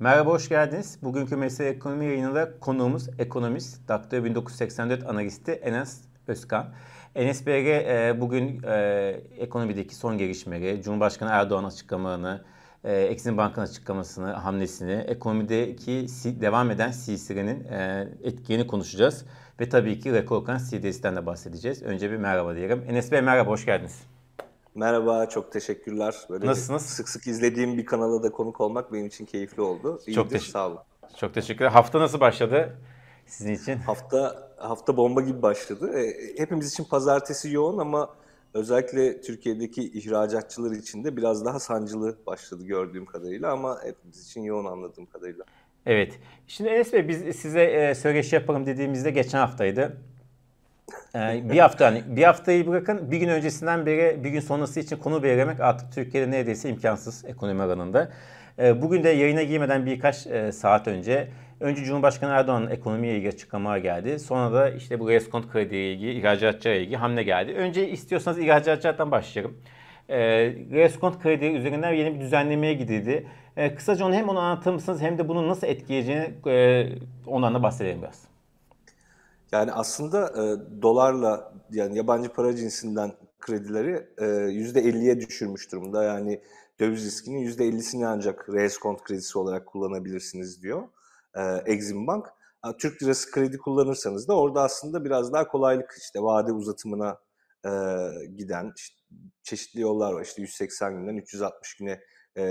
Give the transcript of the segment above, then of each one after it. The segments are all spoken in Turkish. Merhaba, hoş geldiniz. Bugünkü Mesele Ekonomi yayınında konuğumuz ekonomist, Daktilo1984 analisti Enes Özkan. Enes Bey, bugün ekonomideki son gelişmeleri, Cumhurbaşkanı Erdoğan açıklamalarını, Exim Bank'ın açıklamasını, hamlesini, ekonomideki devam eden silsilenin etkilerini konuşacağız. Ve tabii ki rekor kıran CDS'den de bahsedeceğiz. Önce bir merhaba diyelim. Enes Bey merhaba, hoş geldiniz. Merhaba, çok teşekkürler. Böyle nasılsınız? Sık sık izlediğim bir kanala da konuk olmak benim için keyifli oldu. İyidir, çok sağ olun. Çok teşekkürler. Hafta nasıl başladı sizin için? Hafta bomba gibi başladı. Hepimiz için pazartesi yoğun ama özellikle Türkiye'deki ihracatçılar için de biraz daha sancılı başladı gördüğüm kadarıyla ama hepimiz için yoğun anladığım kadarıyla. Evet. Şimdi Enes Bey, biz size söyleşi yapalım dediğimizde geçen haftaydı. Bir haftayı bırakın, bir gün öncesinden beri bir gün sonrası için konu belirlemek artık Türkiye'de neredeyse imkansız ekonomi alanında. Bugün de yayına girmeden birkaç saat önce Cumhurbaşkanı Erdoğan'ın ekonomiye ilgili açıklamalar geldi. Sonra da işte bu Reeskont Kredi ile ilgili, ihracatçıya ilgili hamle geldi. Önce istiyorsanız ihracatçıdan başlayalım. Reeskont Kredi üzerinden yeni bir düzenlemeye gidildi. Kısaca onu hem anlatır mısınız hem de bunun nasıl etkileyeceğini ondan da bahsedelim biraz. Yani aslında dolarla, yani yabancı para cinsinden kredileri %50'ye düşürmüş durumda. Yani döviz riskinin %50'sini ancak reeskont kredisi olarak kullanabilirsiniz diyor Exim Bank. Türk lirası kredi kullanırsanız da orada aslında biraz daha kolaylık, işte vade uzatımına giden işte çeşitli yollar var. İşte 180 günden 360 güne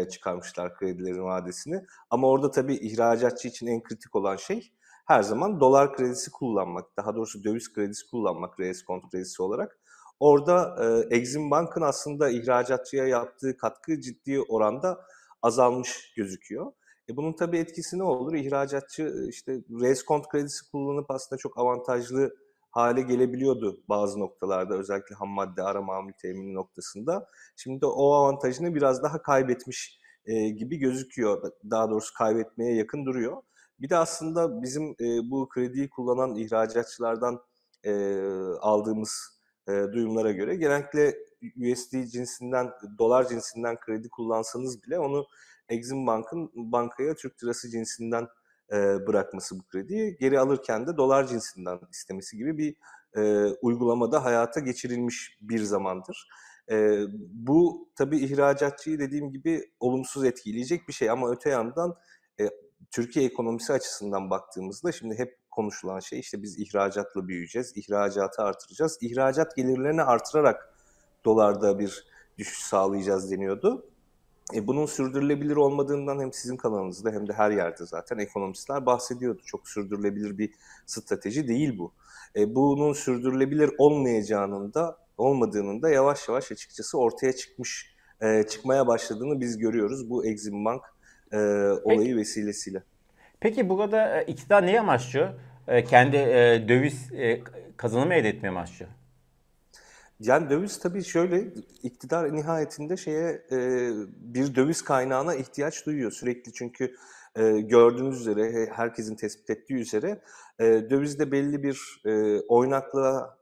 çıkarmışlar kredilerin vadesini. Ama orada tabii ihracatçı için en kritik olan şey her zaman dolar kredisi kullanmak, daha doğrusu döviz kredisi kullanmak reeskont kredisi olarak. Orada Exim Bank'ın aslında ihracatçıya yaptığı katkı ciddi oranda azalmış gözüküyor. Bunun tabii etkisi ne olur? İhracatçı işte reeskont kredisi kullanıp aslında çok avantajlı hale gelebiliyordu bazı noktalarda, özellikle ham madde, ara mamul temini noktasında. Şimdi o avantajını biraz daha kaybetmiş gibi gözüküyor. Daha doğrusu kaybetmeye yakın duruyor. Bir de aslında bizim bu krediyi kullanan ihracatçılardan aldığımız duyumlara göre genellikle USD cinsinden, dolar cinsinden kredi kullansanız bile onu Exim Bank'ın bankaya Türk lirası cinsinden bırakması bu krediyi, geri alırken de dolar cinsinden istemesi gibi bir uygulamada hayata geçirilmiş bir zamandır. Bu tabii ihracatçıyı dediğim gibi olumsuz etkileyecek bir şey ama öte yandan Türkiye ekonomisi açısından baktığımızda şimdi hep konuşulan şey işte biz ihracatla büyüyeceğiz, ihracatı artıracağız, ihracat gelirlerini artırarak dolarda bir düşüş sağlayacağız deniyordu. Bunun sürdürülebilir olmadığından hem sizin kanalınızda hem de her yerde zaten ekonomistler bahsediyordu. Çok sürdürülebilir bir strateji değil bu. Bunun sürdürülebilir olmadığının da yavaş yavaş açıkçası ortaya çıkmaya başladığını biz görüyoruz bu Exim Bank olayı vesilesiyle. Peki burada iktidar neyi amaçlıyor? Kendi döviz kazanımı elde etmeye amaçlıyor. Yani döviz tabii şöyle, iktidar nihayetinde bir döviz kaynağına ihtiyaç duyuyor sürekli, çünkü gördüğünüz üzere, herkesin tespit ettiği üzere dövizde belli bir oynaklığa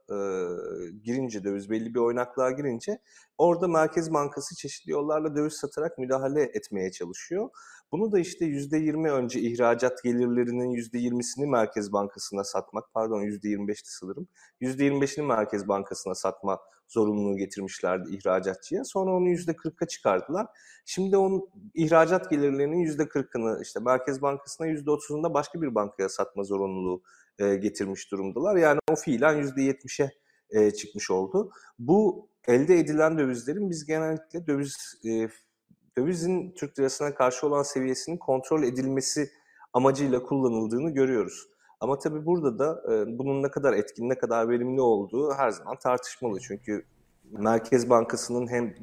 girince, döviz belli bir oynaklığa girince orada Merkez Bankası çeşitli yollarla döviz satarak müdahale etmeye çalışıyor. Bunu da işte %20 önce ihracat gelirlerinin %20'sini Merkez Bankası'na satmak, pardon %25'ti sanırım, %25'ini Merkez Bankası'na satma zorunluluğu getirmişlerdi ihracatçıya. Sonra onu %40'a çıkardılar. Şimdi onun ihracat gelirlerinin %40'ını işte Merkez Bankası'na, %30'unu da başka bir bankaya satma zorunluluğu getirmiş durumdalar. Yani o fiilen %70'e çıkmış oldu. Bu elde edilen dövizlerin biz genellikle dövizin Türk lirasına karşı olan seviyesinin kontrol edilmesi amacıyla kullanıldığını görüyoruz. Ama tabii burada da bunun ne kadar etkin, ne kadar verimli olduğu her zaman tartışmalı. Çünkü Merkez Bankası'nın hem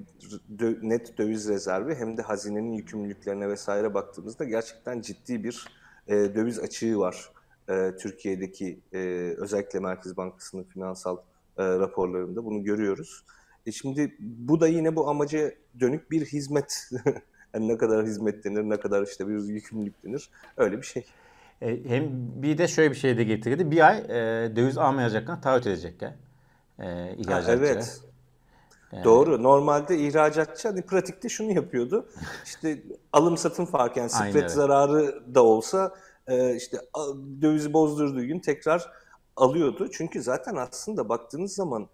net döviz rezervi hem de hazinenin yükümlülüklerine vesaire baktığımızda gerçekten ciddi bir döviz açığı var. Türkiye'deki özellikle Merkez Bankası'nın finansal raporlarında bunu görüyoruz. Şimdi bu da yine bu amaca dönük bir hizmet. Yani ne kadar hizmet denir, ne kadar işte bir yükümlülük denir, öyle bir şey. Hem bir de şöyle bir şey de getirdi. Bir ay döviz almayacaklar, taahhüt edecekler. İhracatçılar. Evet. Doğru. Normalde ihracatçı hani pratikte şunu yapıyordu. İşte alım satım farkı, yani spread zararı da olsa işte dövizi bozdurduğu gün tekrar alıyordu. Çünkü zaten aslında baktığınız zaman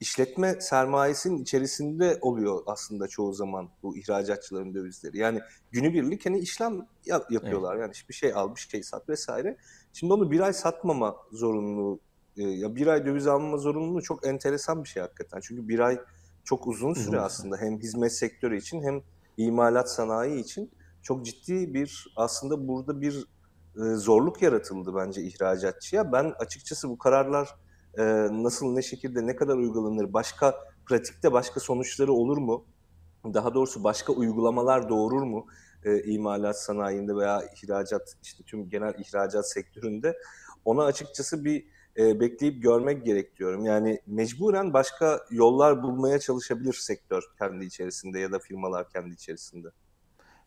işletme sermayesinin içerisinde oluyor aslında çoğu zaman bu ihracatçıların dövizleri. Yani günübirlik hani işlem yapıyorlar. Evet. Yani bir şey al, bir şey sat vesaire. Şimdi onu bir ay satmama zorunluluğu, ya bir ay döviz almama zorunluluğu çok enteresan bir şey hakikaten. Çünkü bir ay çok uzun süre aslında. Hem hizmet sektörü için hem imalat sanayi için çok ciddi bir aslında burada bir zorluk yaratıldı bence ihracatçıya. Ben açıkçası bu kararlar nasıl, ne şekilde, ne kadar uygulanır, başka pratikte başka sonuçları olur mu? Daha doğrusu başka uygulamalar doğurur mu imalat sanayinde veya ihracat, işte tüm genel ihracat sektöründe? Ona açıkçası bir bekleyip görmek gerek diyorum. Yani mecburen başka yollar bulmaya çalışabilir sektör kendi içerisinde ya da firmalar kendi içerisinde.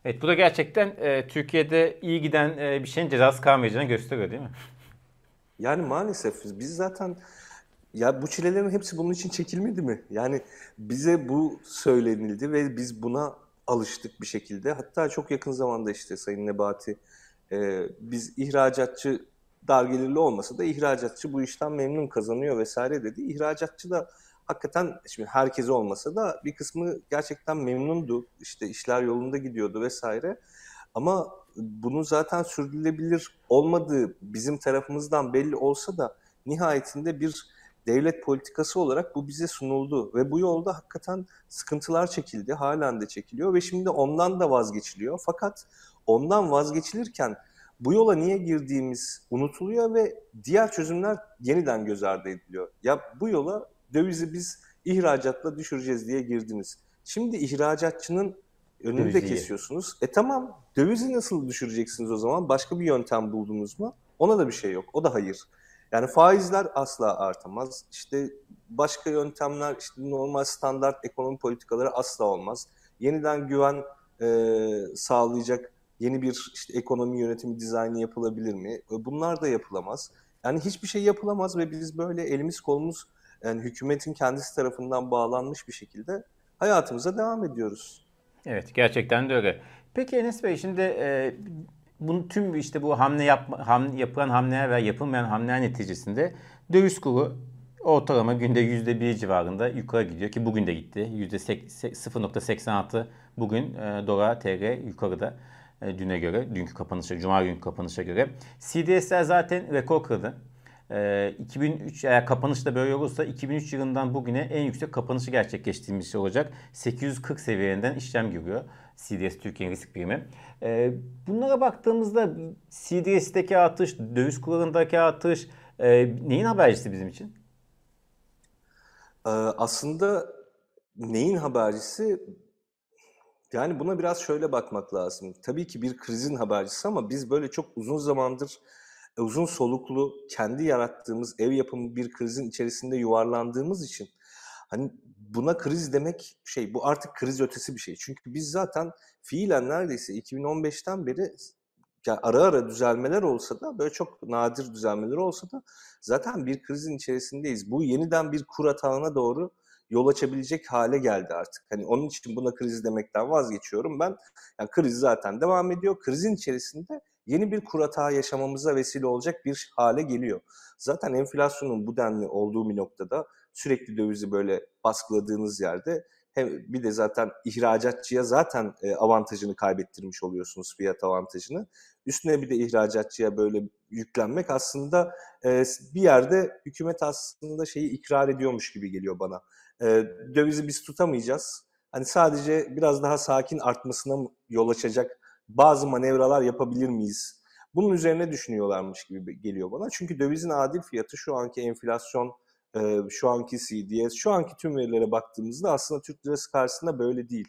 Evet, bu da gerçekten Türkiye'de iyi giden bir şeyin cezası kalmayacağını gösteriyor değil mi? Yani maalesef biz zaten, ya bu çilelerin hepsi bunun için çekilmedi mi? Yani bize bu söylenildi ve biz buna alıştık bir şekilde. Hatta çok yakın zamanda işte Sayın Nebati, biz ihracatçı dar gelirli olmasa da ihracatçı bu işten memnun, kazanıyor vesaire dedi. İhracatçı da hakikaten, şimdi herkes olmasa da bir kısmı gerçekten memnundu. İşte işler yolunda gidiyordu vesaire. Ama bunun zaten sürdürülebilir olmadığı bizim tarafımızdan belli olsa da nihayetinde bir devlet politikası olarak bu bize sunuldu. Ve bu yolda hakikaten sıkıntılar çekildi, halen de çekiliyor ve şimdi ondan da vazgeçiliyor. Fakat ondan vazgeçilirken bu yola niye girdiğimiz unutuluyor ve diğer çözümler yeniden göz ardı ediliyor. Ya bu yola dövizi biz ihracatla düşüreceğiz diye girdiniz. Şimdi ihracatçının önünü dövizi de kesiyorsunuz. Tamam, dövizi nasıl düşüreceksiniz o zaman? Başka bir yöntem buldunuz mu? Ona da bir şey yok. O da hayır. Yani faizler asla artamaz. İşte başka yöntemler, işte normal standart ekonomi politikaları asla olmaz. Yeniden güven sağlayacak yeni bir işte ekonomi yönetimi dizaynı yapılabilir mi? Bunlar da yapılamaz. Yani hiçbir şey yapılamaz ve biz böyle elimiz kolumuz, yani hükümetin kendisi tarafından bağlanmış bir şekilde hayatımıza devam ediyoruz. Evet, gerçekten de öyle. Peki Enes Bey, şimdi bunu tüm işte bu yapılan hamleler ve yapılmayan hamleler neticesinde döviz kuru ortalama günde %1 civarında yukarı gidiyor ki bugün de gitti. %0.86 bugün dolar TL yukarıda düne göre, dünkü kapanışa, cuma günkü kapanışa göre. CDS'ler zaten rekor kırdı. 2003, eğer kapanış da böyle olursa 2003 yılından bugüne en yüksek kapanışı gerçekleştiğimiz şey olacak. 840 seviyenden işlem görüyor CDS Türkiye'nin risk birimi. Bunlara baktığımızda CDS'teki artış, döviz kurlarındaki artış neyin habercisi bizim için? Aslında neyin habercisi? Yani buna biraz şöyle bakmak lazım. Tabii ki bir krizin habercisi ama biz böyle çok uzun zamandır uzun soluklu kendi yarattığımız ev yapımı bir krizin içerisinde yuvarlandığımız için hani buna kriz demek şey, bu artık kriz ötesi bir şey. Çünkü biz zaten fiilen neredeyse 2015'ten beri, yani ara ara düzelmeler olsa da, böyle çok nadir düzelmeler olsa da zaten bir krizin içerisindeyiz. Bu yeniden bir kur atağına doğru yol açabilecek hale geldi artık. Hani onun için buna kriz demekten vazgeçiyorum ben. Yani kriz zaten devam ediyor. Krizin içerisinde yeni bir kur atağı yaşamamıza vesile olacak bir hale geliyor. Zaten enflasyonun bu denli olduğu bir noktada sürekli dövizi böyle baskıladığınız yerde hem bir de zaten ihracatçıya zaten avantajını kaybettirmiş oluyorsunuz, fiyat avantajını. Üstüne bir de ihracatçıya böyle yüklenmek aslında bir yerde hükümet aslında şeyi ikrar ediyormuş gibi geliyor bana. Dövizi biz tutamayacağız. Hani sadece biraz daha sakin artmasına yol açacak bazı manevralar yapabilir miyiz? Bunun üzerine düşünüyorlarmış gibi geliyor bana. Çünkü dövizin adil fiyatı şu anki enflasyon, şu anki CDS, şu anki tüm verilere baktığımızda aslında Türk lirası karşısında böyle değil.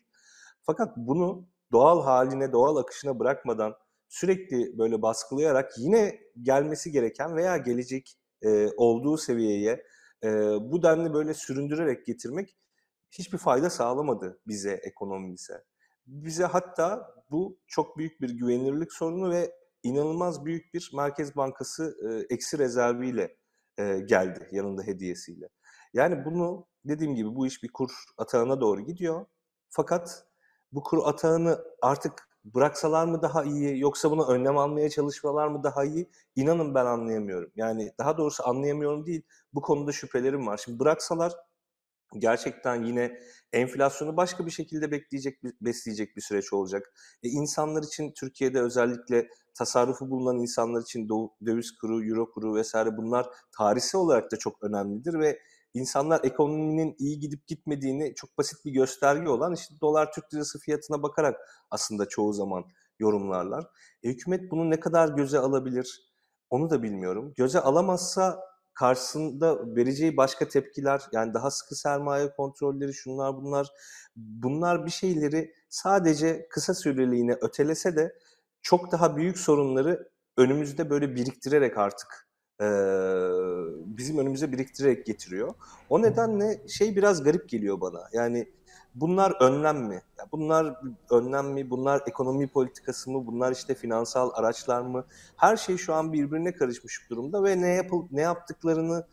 Fakat bunu doğal haline, doğal akışına bırakmadan sürekli böyle baskılayarak yine gelmesi gereken veya gelecek olduğu seviyeye bu denli böyle süründürerek getirmek hiçbir fayda sağlamadı bize, ekonomimize. Bize hatta bu çok büyük bir güvenilirlik sorunu ve inanılmaz büyük bir Merkez Bankası eksi rezerviyle geldi yanında hediyesiyle. Yani bunu dediğim gibi bu iş bir kur atağına doğru gidiyor. Fakat bu kur atağını artık bıraksalar mı daha iyi, yoksa buna önlem almaya çalışmalar mı daha iyi? İnanın ben anlayamıyorum. Yani daha doğrusu anlayamıyorum değil, bu konuda şüphelerim var. Şimdi bıraksalar gerçekten yine enflasyonu başka bir şekilde besleyecek bir süreç olacak. İnsanlar için, Türkiye'de özellikle tasarrufu bulunan insanlar için döviz kuru, euro kuru vesaire, bunlar tarihsel olarak da çok önemlidir ve İnsanlar ekonominin iyi gidip gitmediğini çok basit bir gösterge olan işte dolar Türk lirası fiyatına bakarak aslında çoğu zaman yorumlarlar. Hükümet bunu ne kadar göze alabilir onu da bilmiyorum. Göze alamazsa karşısında vereceği başka tepkiler, yani daha sıkı sermaye kontrolleri, şunlar bunlar. Bunlar bir şeyleri sadece kısa süreliğine ötelese de çok daha büyük sorunları önümüzde böyle biriktirerek artık bizim önümüze biriktirerek getiriyor. O nedenle şey biraz garip geliyor bana. Yani bunlar önlem mi? Bunlar ekonomi politikası mı? Bunlar işte finansal araçlar mı? Her şey şu an birbirine karışmış durumda ve ne yaptıklarını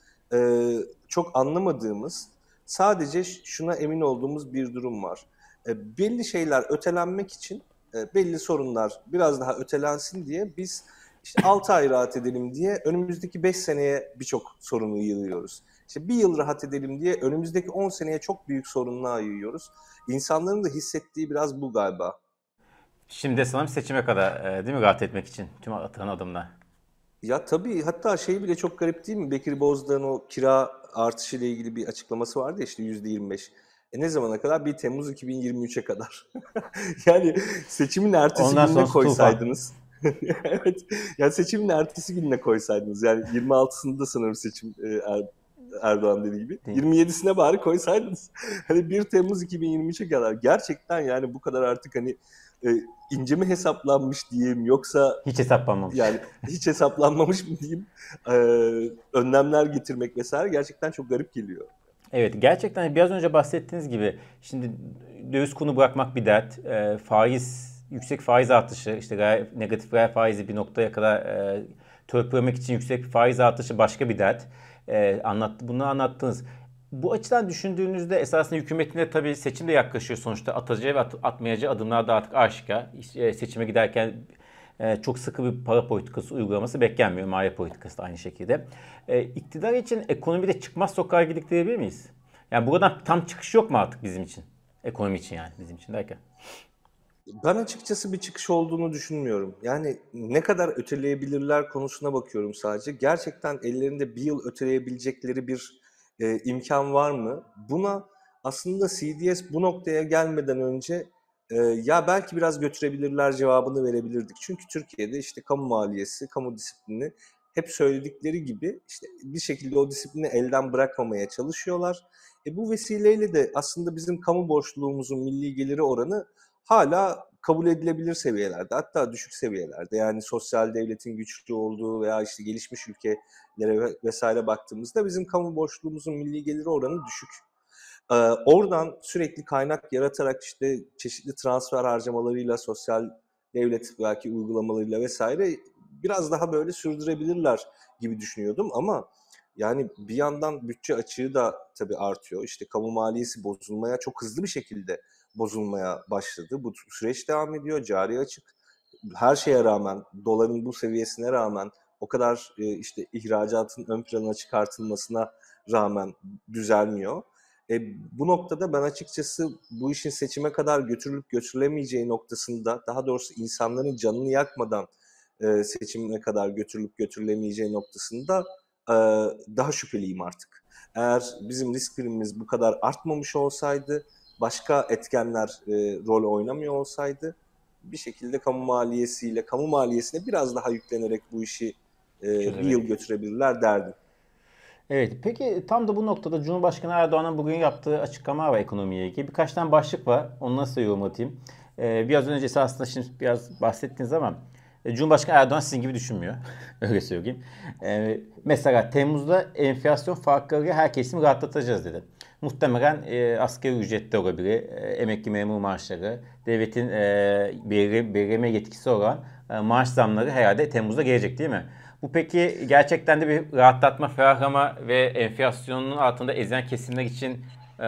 çok anlamadığımız, sadece şuna emin olduğumuz bir durum var. Belli şeyler ötelenmek için, belli sorunlar biraz daha ötelensin diye biz İşte 6 ay rahat edelim diye önümüzdeki 5 seneye birçok sorunu yığıyoruz. İşte bir yıl rahat edelim diye önümüzdeki 10 seneye çok büyük sorunlar yığıyoruz. İnsanların da hissettiği biraz bu galiba. Şimdi sanırım seçime kadar değil mi rahat etmek için tüm atılan adımlar? Ya tabii, hatta şey bile çok garip değil mi? Bekir Bozdağ'ın o kira artışıyla ilgili bir açıklaması vardı ya, işte %25. Ne zamana kadar? 1 Temmuz 2023'e kadar. Yani seçimin ertesi gününe koysaydınız. Tufan. Evet. Yani seçimin ertesi gününe koysaydınız. Yani 26'sında sanırım seçim, Erdoğan dediği gibi. 27'sine bari koysaydınız. Hani 1 Temmuz 2023'e kadar. Gerçekten yani bu kadar artık hani ince mi hesaplanmış diyeyim, yoksa hiç hesaplanmamış. Yani hiç hesaplanmamış mı diyeyim? Önlemler getirmek vesaire gerçekten çok garip geliyor. Evet, gerçekten biraz önce bahsettiğiniz gibi şimdi döviz kurunu bırakmak bir dert. Yüksek faiz artışı, işte negatif reel faizi bir noktaya kadar törpülemek için yüksek faiz artışı başka bir dert. Bunu anlattınız. Bu açıdan düşündüğünüzde esasında hükümetin de tabii seçim de yaklaşıyor sonuçta. Atacağı ve atmayacağı adımlar da artık aşikar. Seçime giderken çok sıkı bir para politikası uygulaması beklenmiyor. Maliye politikası da aynı şekilde. İktidar için ekonomide çıkmaz sokağa gidik diyebilir miyiz? Yani buradan tam çıkış yok mu artık bizim için? Ekonomi için yani, bizim için derken. Ben açıkçası bir çıkış olduğunu düşünmüyorum. Yani ne kadar öteleyebilirler konusuna bakıyorum sadece. Gerçekten ellerinde bir yıl öteleyebilecekleri bir imkan var mı? Buna aslında CDS bu noktaya gelmeden önce ya belki biraz götürebilirler cevabını verebilirdik. Çünkü Türkiye'de işte kamu maliyesi, kamu disiplini hep söyledikleri gibi işte bir şekilde o disiplini elden bırakmamaya çalışıyorlar. Bu vesileyle de aslında bizim kamu borçluluğumuzun milli geliri oranı hala kabul edilebilir seviyelerde, hatta düşük seviyelerde. Yani sosyal devletin güçlü olduğu veya işte gelişmiş ülkelere vesaire baktığımızda bizim kamu borçluluğumuzun milli geliri oranı düşük. Oradan sürekli kaynak yaratarak işte çeşitli transfer harcamalarıyla, sosyal devlet belki uygulamalarıyla vesaire biraz daha böyle sürdürebilirler gibi düşünüyordum ama yani bir yandan bütçe açığı da tabii artıyor. İşte kamu maliyesi bozulmaya, çok hızlı bir şekilde bozulmaya başladı. Bu süreç devam ediyor. Cari açık her şeye rağmen, doların bu seviyesine rağmen, o kadar işte ihracatın ön plana çıkartılmasına rağmen düzelmiyor. Bu noktada ben açıkçası bu işin seçime kadar götürülüp götürülemeyeceği noktasında, daha doğrusu insanların canını yakmadan seçime kadar götürülüp götürülemeyeceği noktasında daha şüpheliyim artık. Eğer bizim risk primimiz bu kadar artmamış olsaydı, başka etkenler rol oynamıyor olsaydı, bir şekilde kamu maliyesine biraz daha yüklenerek bu işi bir yıl götürebilirler derdim. Evet, peki tam da bu noktada Cumhurbaşkanı Erdoğan'ın bugün yaptığı açıklama var ekonomiye ilgili. Birkaç tane başlık var, onu nasıl yorum atayım? Biraz önce esasında şimdi biraz bahsettiniz ama Cumhurbaşkanı Erdoğan sizin gibi düşünmüyor. Öyle söyleyeyim. Mesela Temmuz'da enflasyon farkları her kesimi rahatlatacağız dedi. Muhtemelen asgari ücretli olabilir, emekli memur maaşları, devletin belirleme yetkisi olan maaş zamları herhalde Temmuz'da gelecek değil mi? Bu peki gerçekten de bir rahatlatma, ferahlama ve enflasyonun altında ezilen kesimler için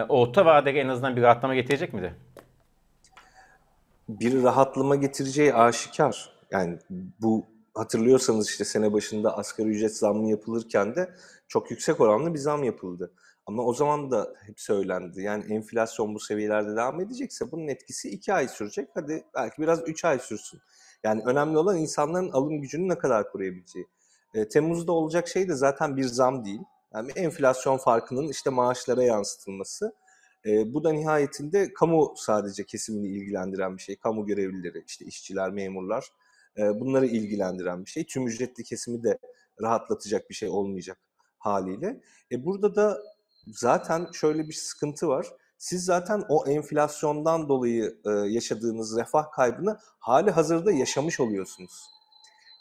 orta vadede en azından bir rahatlama getirecek miydi? Bir rahatlama getireceği aşikar. Yani bu hatırlıyorsanız işte sene başında asgari ücret zammı yapılırken de çok yüksek oranlı bir zam yapıldı. Ama o zaman da hep söylendi. Yani enflasyon bu seviyelerde devam edecekse bunun etkisi 2 ay sürecek. Hadi belki biraz 3 ay sürsün. Yani önemli olan insanların alım gücünü ne kadar koruyabileceği. Temmuz'da olacak şey de zaten bir zam değil. Yani enflasyon farkının işte maaşlara yansıtılması. Bu da nihayetinde kamu sadece kesimini ilgilendiren bir şey. Kamu görevlileri, işte işçiler, memurlar bunları ilgilendiren bir şey. Tüm ücretli kesimi de rahatlatacak bir şey olmayacak haliyle. Burada da zaten şöyle bir sıkıntı var. Siz zaten o enflasyondan dolayı yaşadığınız refah kaybını hali hazırda yaşamış oluyorsunuz.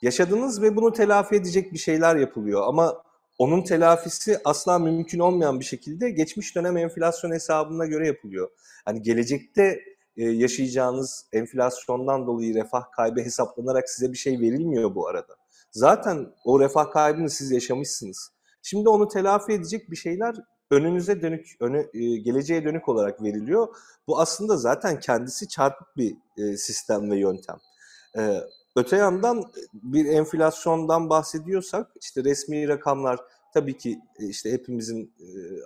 Yaşadınız ve bunu telafi edecek bir şeyler yapılıyor ama onun telafisi asla mümkün olmayan bir şekilde geçmiş dönem enflasyon hesabına göre yapılıyor. Hani gelecekte yaşayacağınız enflasyondan dolayı refah kaybı hesaplanarak size bir şey verilmiyor bu arada. Zaten o refah kaybını siz yaşamışsınız. Şimdi onu telafi edecek bir şeyler önünüze dönük, geleceğe dönük olarak veriliyor. Bu aslında zaten kendisi çarpık bir sistem ve yöntem. Öte yandan bir enflasyondan bahsediyorsak işte resmi rakamlar tabii ki işte hepimizin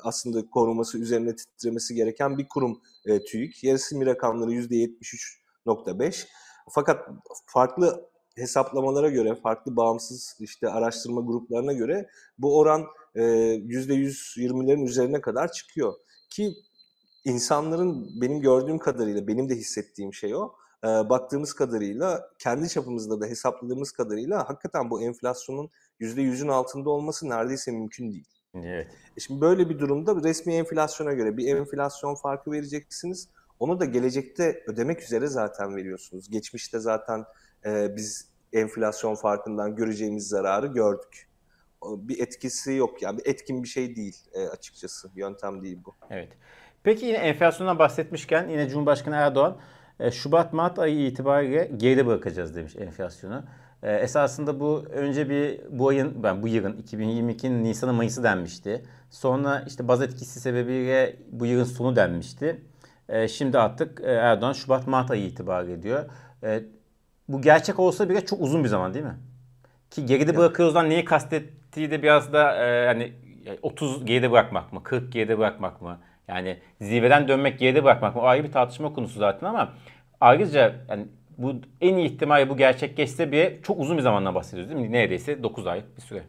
aslında koruması üzerine titremesi gereken bir kurum TÜİK. Resmi rakamları %73.5 fakat farklı hesaplamalara göre, farklı bağımsız işte araştırma gruplarına göre bu oran %120'lerin üzerine kadar çıkıyor. Ki insanların benim gördüğüm kadarıyla, benim de hissettiğim şey o. Baktığımız kadarıyla, kendi çapımızda da hesapladığımız kadarıyla hakikaten bu enflasyonun %100'ün altında olması neredeyse mümkün değil. Evet. Şimdi böyle bir durumda resmi enflasyona göre bir enflasyon farkı vereceksiniz. Onu da gelecekte ödemek üzere zaten veriyorsunuz. Geçmişte zaten biz enflasyon farkından göreceğimiz zararı gördük. Bir etkisi yok yani, etkin bir şey değil açıkçası. Yöntem değil bu. Evet. Peki yine enflasyondan bahsetmişken yine Cumhurbaşkanı Erdoğan Şubat-Mart ayı itibariyle geride bırakacağız demiş enflasyonu. Esasında bu önce bu yılın 2022'nin Nisan'ı Mayıs'ı denmişti. Sonra işte baz etkisi sebebiyle bu yılın sonu denmişti. Şimdi artık Erdoğan Şubat-Mart ayı itibariyle diyor. Bu gerçek olsa bile çok uzun bir zaman değil mi? Ki geride bırakıyoruzdan neyi kastettiği de biraz da yani 30 geride bırakmak mı? 40 geride bırakmak mı? Yani zirveden dönmek, geride bırakmak mı? O ayrı bir tartışma konusu zaten ama ayrıca yani bu en iyi ihtimalle bu gerçekleşse bir çok uzun bir zamandan bahsediyoruz değil mi? Neredeyse 9 ay bir süre.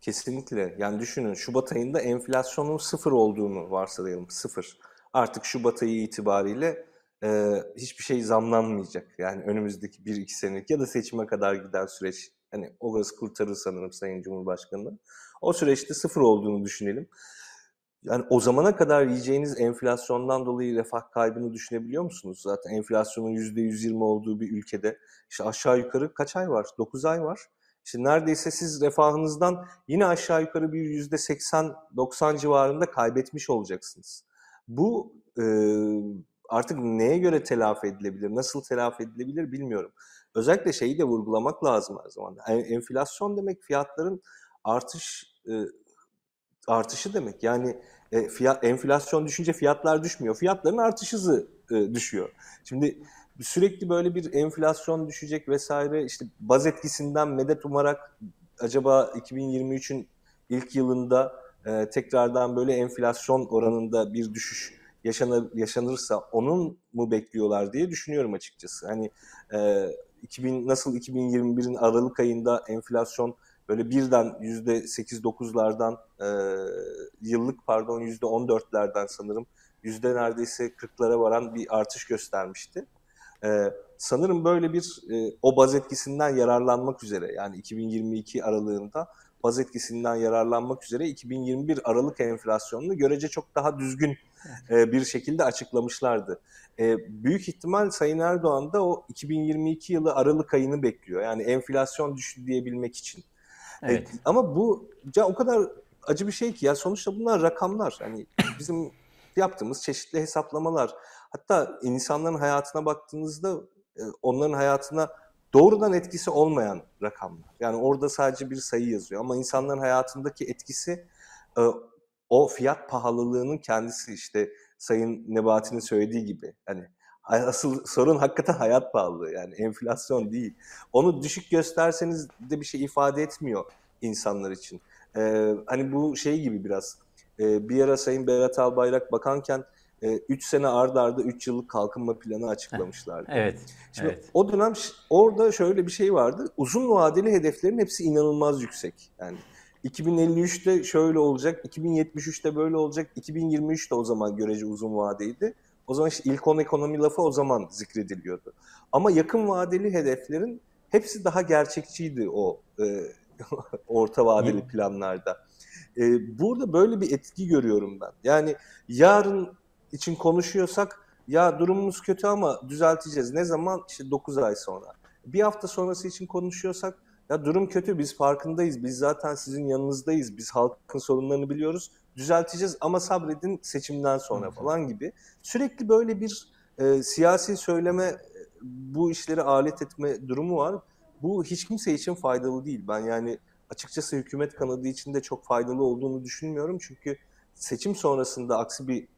Kesinlikle. Yani düşünün Şubat ayında enflasyonun 0 olduğunu varsayalım. 0. Artık Şubat ayı itibariyle hiçbir şey zamlanmayacak. Yani önümüzdeki 1-2 senelik ya da seçime kadar giden süreç. Hani o gaz kurtarır sanırım Sayın Cumhurbaşkanı'nın. O süreçte 0 olduğunu düşünelim. Yani o zamana kadar yiyeceğiniz enflasyondan dolayı refah kaybını düşünebiliyor musunuz? Zaten enflasyonun %120 olduğu bir ülkede işte aşağı yukarı kaç ay var? 9 ay var. İşte neredeyse siz refahınızdan yine aşağı yukarı bir %80-90 civarında kaybetmiş olacaksınız. Bu artık neye göre telafi edilebilir, nasıl telafi edilebilir bilmiyorum. Özellikle şeyi de vurgulamak lazım her zaman. Yani enflasyon demek fiyatların artışı demek. Yani enflasyon düşünce fiyatlar düşmüyor. Fiyatların artış hızı düşüyor. Şimdi sürekli böyle bir enflasyon düşecek vesaire işte baz etkisinden medet umarak acaba 2023'ün ilk yılında tekrardan böyle enflasyon oranında bir düşüş yaşanırsa onun mu bekliyorlar diye düşünüyorum açıkçası. Hani nasıl 2021'in Aralık ayında enflasyon böyle birden %8-9'lardan yıllık pardon %14'lerden sanırım neredeyse 40'lara varan bir artış göstermişti. Sanırım böyle bir o baz etkisinden yararlanmak üzere yani 2022 aralığında baz etkisinden yararlanmak üzere 2021 Aralık enflasyonunu görece çok daha düzgün bir şekilde açıklamışlardı. Büyük ihtimal Sayın Erdoğan da o 2022 yılı Aralık ayını bekliyor. Yani enflasyon düştü diyebilmek için. Evet. Ama bu ya o kadar acı bir şey ki ya sonuçta bunlar rakamlar. Hani bizim yaptığımız çeşitli hesaplamalar. Hatta insanların hayatına baktığınızda onların hayatına doğrudan etkisi olmayan rakamlar. Yani orada sadece bir sayı yazıyor ama insanların hayatındaki etkisi o fiyat pahalılığının kendisi, işte Sayın Nebati'nin söylediği gibi. Hani asıl sorun hakikaten hayat pahalılığı, yani enflasyon değil. Onu düşük gösterseniz de bir şey ifade etmiyor insanlar için. Hani bu şey gibi biraz, bir ara Sayın Berat Albayrak bakanken 3 sene ard arda 3 yıllık kalkınma planı açıklamışlardı. Evet. Şimdi evet. O dönem orada şöyle bir şey vardı. Uzun vadeli hedeflerin hepsi inanılmaz yüksek. Yani 2053'te şöyle olacak, 2073'te böyle olacak, 2023'te o zaman görece uzun vadeydi. O zaman işte ilk 10 ekonomi lafı o zaman zikrediliyordu. Ama yakın vadeli hedeflerin hepsi daha gerçekçiydi o orta vadeli planlarda. Burada böyle bir etki görüyorum ben. Yani yarın için konuşuyorsak, ya durumumuz kötü ama düzelteceğiz. Ne zaman? İşte 9 ay sonra. Bir hafta sonrası için konuşuyorsak, ya durum kötü, biz farkındayız, biz zaten sizin yanınızdayız, biz halkın sorunlarını biliyoruz, düzelteceğiz ama sabredin seçimden sonra falan gibi. Sürekli böyle bir siyasi söyleme, bu işleri alet etme durumu var. Bu hiç kimse için faydalı değil. Ben yani açıkçası hükümet kanadı için de çok faydalı olduğunu düşünmüyorum. Çünkü seçim sonrasında aksi bir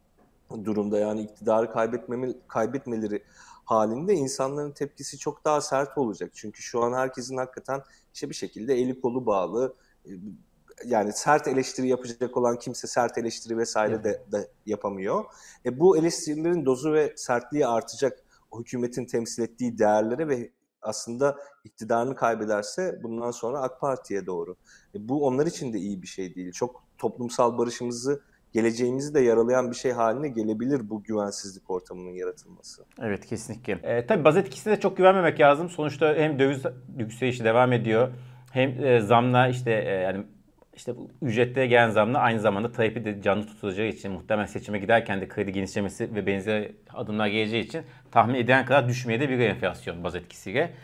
durumda, yani iktidarı kaybetmeleri halinde insanların tepkisi çok daha sert olacak. Çünkü şu an herkesin hakikaten işte bir şekilde eli kolu bağlı. Yani sert eleştiri yapacak olan kimse sert eleştiri vesaire de yapamıyor. Bu eleştirilerin dozu ve sertliği artacak. O hükümetin temsil ettiği değerlere ve aslında iktidarını kaybederse bundan sonra AK Parti'ye doğru. Bu onlar için de iyi bir şey değil. Çok toplumsal barışımızı, geleceğimizi de yaralayan bir şey haline gelebilir bu güvensizlik ortamının yaratılması. Evet, kesinlikle. Tabii baz etkisine de çok güvenmemek lazım. Sonuçta hem döviz yükselişi devam ediyor, hem zamla yani ücretlere gelen zamla aynı zamanda talebi de canlı tutulacağı için, muhtemelen seçime giderken de kredi genişlemesi ve benzeri adımlar geleceği için tahmin edilen kadar düşmeye de bir enflasyon baz etkisiyle.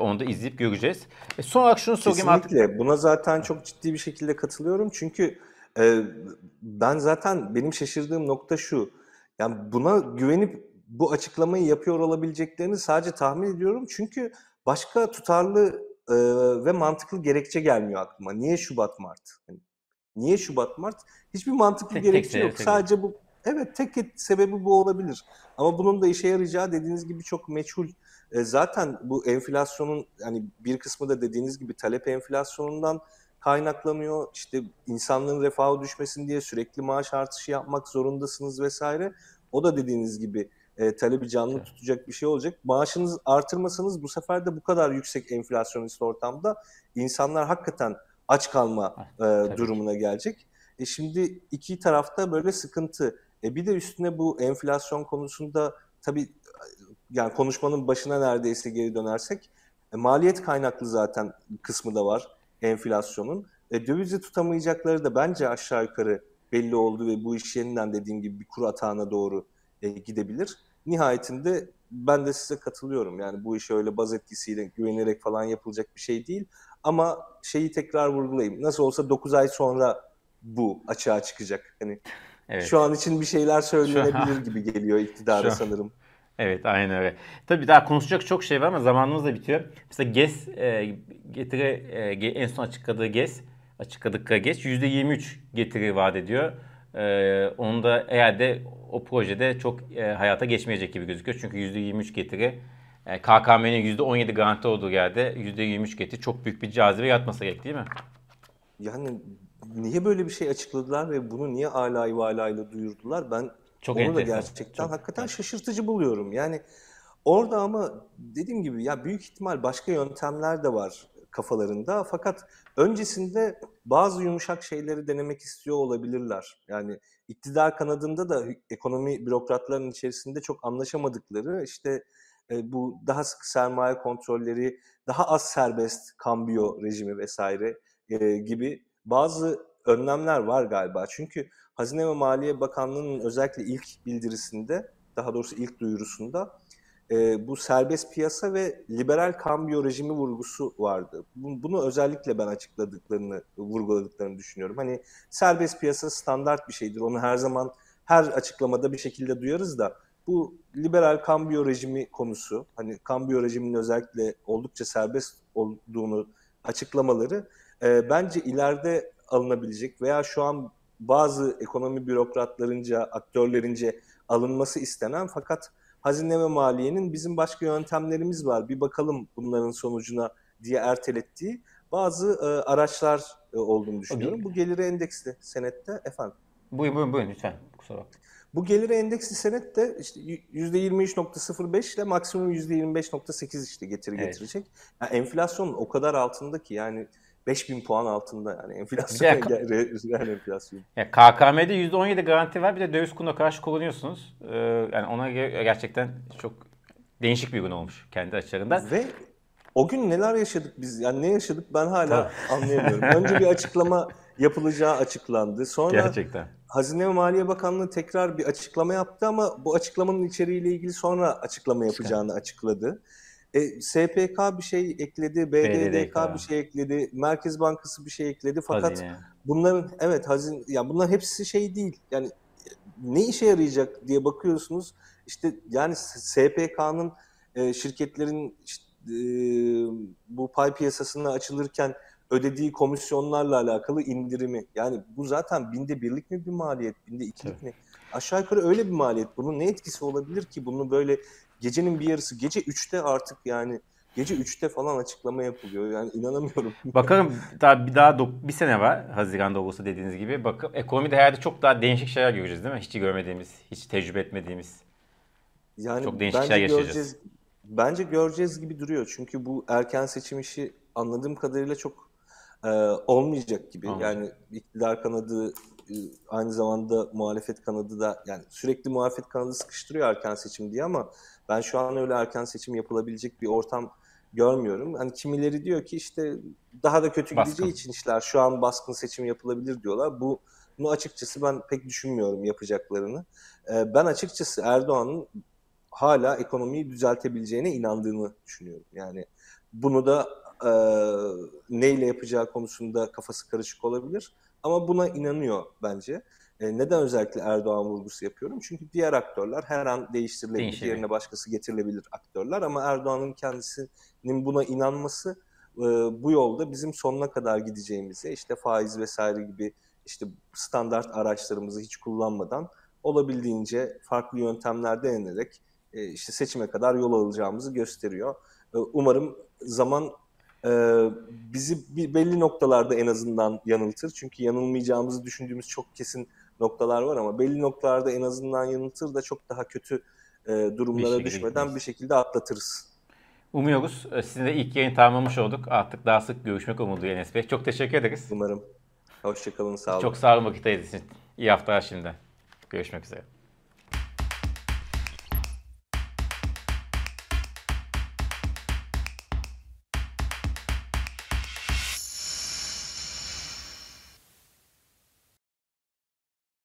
Onu da izleyip göreceğiz. Son olarak şunu sorayım artık. Kesinlikle. Buna zaten çok ciddi bir şekilde katılıyorum. Çünkü ben zaten, benim şaşırdığım nokta şu. Yani buna güvenip bu açıklamayı yapıyor olabileceklerini sadece tahmin ediyorum. Çünkü başka tutarlı ve mantıklı gerekçe gelmiyor aklıma. Niye Şubat Mart? Yani niye Şubat Mart? Hiçbir mantıklı gerekçe yok. Sadece bu. Evet, tek sebebi bu olabilir. Ama bunun da işe yarayacağı dediğiniz gibi çok meçhul. Zaten bu enflasyonun yani bir kısmı da dediğiniz gibi talep enflasyonundan kaynaklanıyor. İşte insanların refahı düşmesin diye sürekli maaş artışı yapmak zorundasınız vesaire. O da dediğiniz gibi talebi canlı tutacak bir şey olacak. Maaşınızı artırmasanız bu sefer de bu kadar yüksek enflasyonist ortamda insanlar hakikaten aç kalma durumuna gelecek. Şimdi iki tarafta böyle sıkıntı. Bir de üstüne bu enflasyon konusunda tabii, yani konuşmanın başına neredeyse geri dönersek, maliyet kaynaklı zaten kısmı da var enflasyonun. Dövizi tutamayacakları da bence aşağı yukarı belli oldu ve bu iş yeniden dediğim gibi bir kur atağına doğru gidebilir. Nihayetinde ben de size katılıyorum. Yani bu iş öyle baz etkisiyle güvenerek falan yapılacak bir şey değil. Ama şeyi tekrar vurgulayayım. Nasıl olsa 9 ay sonra bu açığa çıkacak. Hani evet. Şu an için bir şeyler söylenebilir gibi geliyor iktidara sanırım. Evet, aynen öyle. Tabii daha konuşacak çok şey var ama zamanımız da bitiyor. Mesela GES, en son açıkladıkları GES %23 getiri vaat ediyor. Onu da herhalde o projede çok hayata geçmeyecek gibi gözüküyor. Çünkü %23 getiri, KKM'nin %17 garanti olduğu yerde %23 getiri çok büyük bir cazibe yaratması gerek, değil mi? Yani niye böyle bir şey açıkladılar ve bunu niye alay valayla duyurdular? Ben çok onu da gerçekten hakikaten şaşırtıcı buluyorum. Yani orada ama dediğim gibi ya büyük ihtimal başka yöntemler de var kafalarında. Fakat öncesinde bazı yumuşak şeyleri denemek istiyor olabilirler. Yani iktidar kanadında da ekonomi bürokratlarının içerisinde çok anlaşamadıkları, işte bu daha sıkı sermaye kontrolleri, daha az serbest kambiyo rejimi vesaire gibi bazı önlemler var galiba. Çünkü Hazine ve Maliye Bakanlığı'nın özellikle ilk bildirisinde, daha doğrusu ilk duyurusunda bu serbest piyasa ve liberal kambiyo rejimi vurgusu vardı. Bunu özellikle ben vurguladıklarını düşünüyorum. Hani serbest piyasa standart bir şeydir. Onu her zaman her açıklamada bir şekilde duyarız da bu liberal kambiyo rejimi konusu, hani kambiyo rejiminin özellikle oldukça serbest olduğunu açıklamaları bence ileride alınabilecek veya şu an bazı ekonomi bürokratlarınca, aktörlerince alınması istenen, fakat Hazine ve Maliye'nin bizim başka yöntemlerimiz var, bir bakalım bunların sonucuna diye ertelettiği bazı araçlar olduğunu düşünüyorum. Bu geliri endeksli senette efendim. Buyurun lütfen. Kusura bakmayın. Bu geliri endeksli senet de işte %23.05 ile maksimum %25.8 işte getiri getirecek. Yani enflasyonun o kadar altında ki, yani 5000 puan altında, yani enflasyon. Reel enflasyon. Ya KKM'de %17 garanti var, bir de döviz kuruna karşı kullanıyorsunuz. Yani ona gerçekten çok değişik bir gün olmuş kendi açılarından. Ve o gün neler yaşadık biz? Yani ne yaşadık ben hala anlayamıyorum. Önce bir açıklama yapılacağı açıklandı. Sonra gerçekten Hazine ve Maliye Bakanlığı tekrar bir açıklama yaptı ama bu açıklamanın içeriğiyle ilgili sonra açıklama yapacağını açıkladı. SPK bir şey ekledi, BDDK bir şey ekledi, Merkez Bankası bir şey ekledi. Fakat hazine. Bunların hazine, yani bunların hepsi şey değil. Yani ne işe yarayacak diye bakıyorsunuz. İşte yani SPK'nın şirketlerin işte, bu pay piyasasına açılırken ödediği komisyonlarla alakalı indirimi. Yani bu zaten 1/1'lik mi bir maliyet, 1/2'lik mi? Aşağı yukarı öyle bir maliyet. Bunun ne etkisi olabilir ki? Bunu böyle gecenin bir yarısı, gece 3'te artık, yani gece 3'te falan açıklama yapılıyor. Yani inanamıyorum. Bakalım daha bir sene var Haziran'da olursa dediğiniz gibi. Bakın ekonomide herhalde çok daha değişik şeyler göreceğiz değil mi? Hiç görmediğimiz, hiç tecrübe etmediğimiz. Yani çok değişik şeyler yaşayacağız. Bence göreceğiz gibi duruyor. Çünkü bu erken seçim işi anladığım kadarıyla çok olmayacak gibi. Anladım. Yani iktidar kanadı aynı zamanda muhalefet kanadı da, yani sürekli muhalefet kanadı sıkıştırıyor erken seçim diye, ama ben şu an öyle erken seçim yapılabilecek bir ortam görmüyorum. Hani kimileri diyor ki işte daha da kötü gideceği için işler şu an baskın seçim yapılabilir diyorlar. Bunu açıkçası ben pek düşünmüyorum yapacaklarını. Ben açıkçası Erdoğan'ın hala ekonomiyi düzeltebileceğine inandığını düşünüyorum. Yani bunu da neyle yapacağı konusunda kafası karışık olabilir. Ama buna inanıyor bence. Neden özellikle Erdoğan vurgusu yapıyorum? Çünkü diğer aktörler her an değiştirilebilir, yerine başkası getirilebilir aktörler. Ama Erdoğan'ın kendisinin buna inanması bu yolda bizim sonuna kadar gideceğimize, işte faiz vesaire gibi işte standart araçlarımızı hiç kullanmadan olabildiğince farklı yöntemler denenerek işte seçime kadar yol alacağımızı gösteriyor. Umarım zaman bizi belli noktalarda en azından yanıltır. Çünkü yanılmayacağımızı düşündüğümüz çok kesin noktalar var ama belli noktalarda en azından yanıltır da çok daha kötü durumlara düşmeden bir şekilde atlatırız. Umuyoruz. Sizinle ilk yayın tamamlamış olduk. Artık daha sık görüşmek umuduyla Enes Bey. Çok teşekkür ederiz. Umarım. Hoşçakalın. Sağ olun. Çok sağ olun vakit ayırdığınız için. İyi haftalar şimdi. Görüşmek üzere.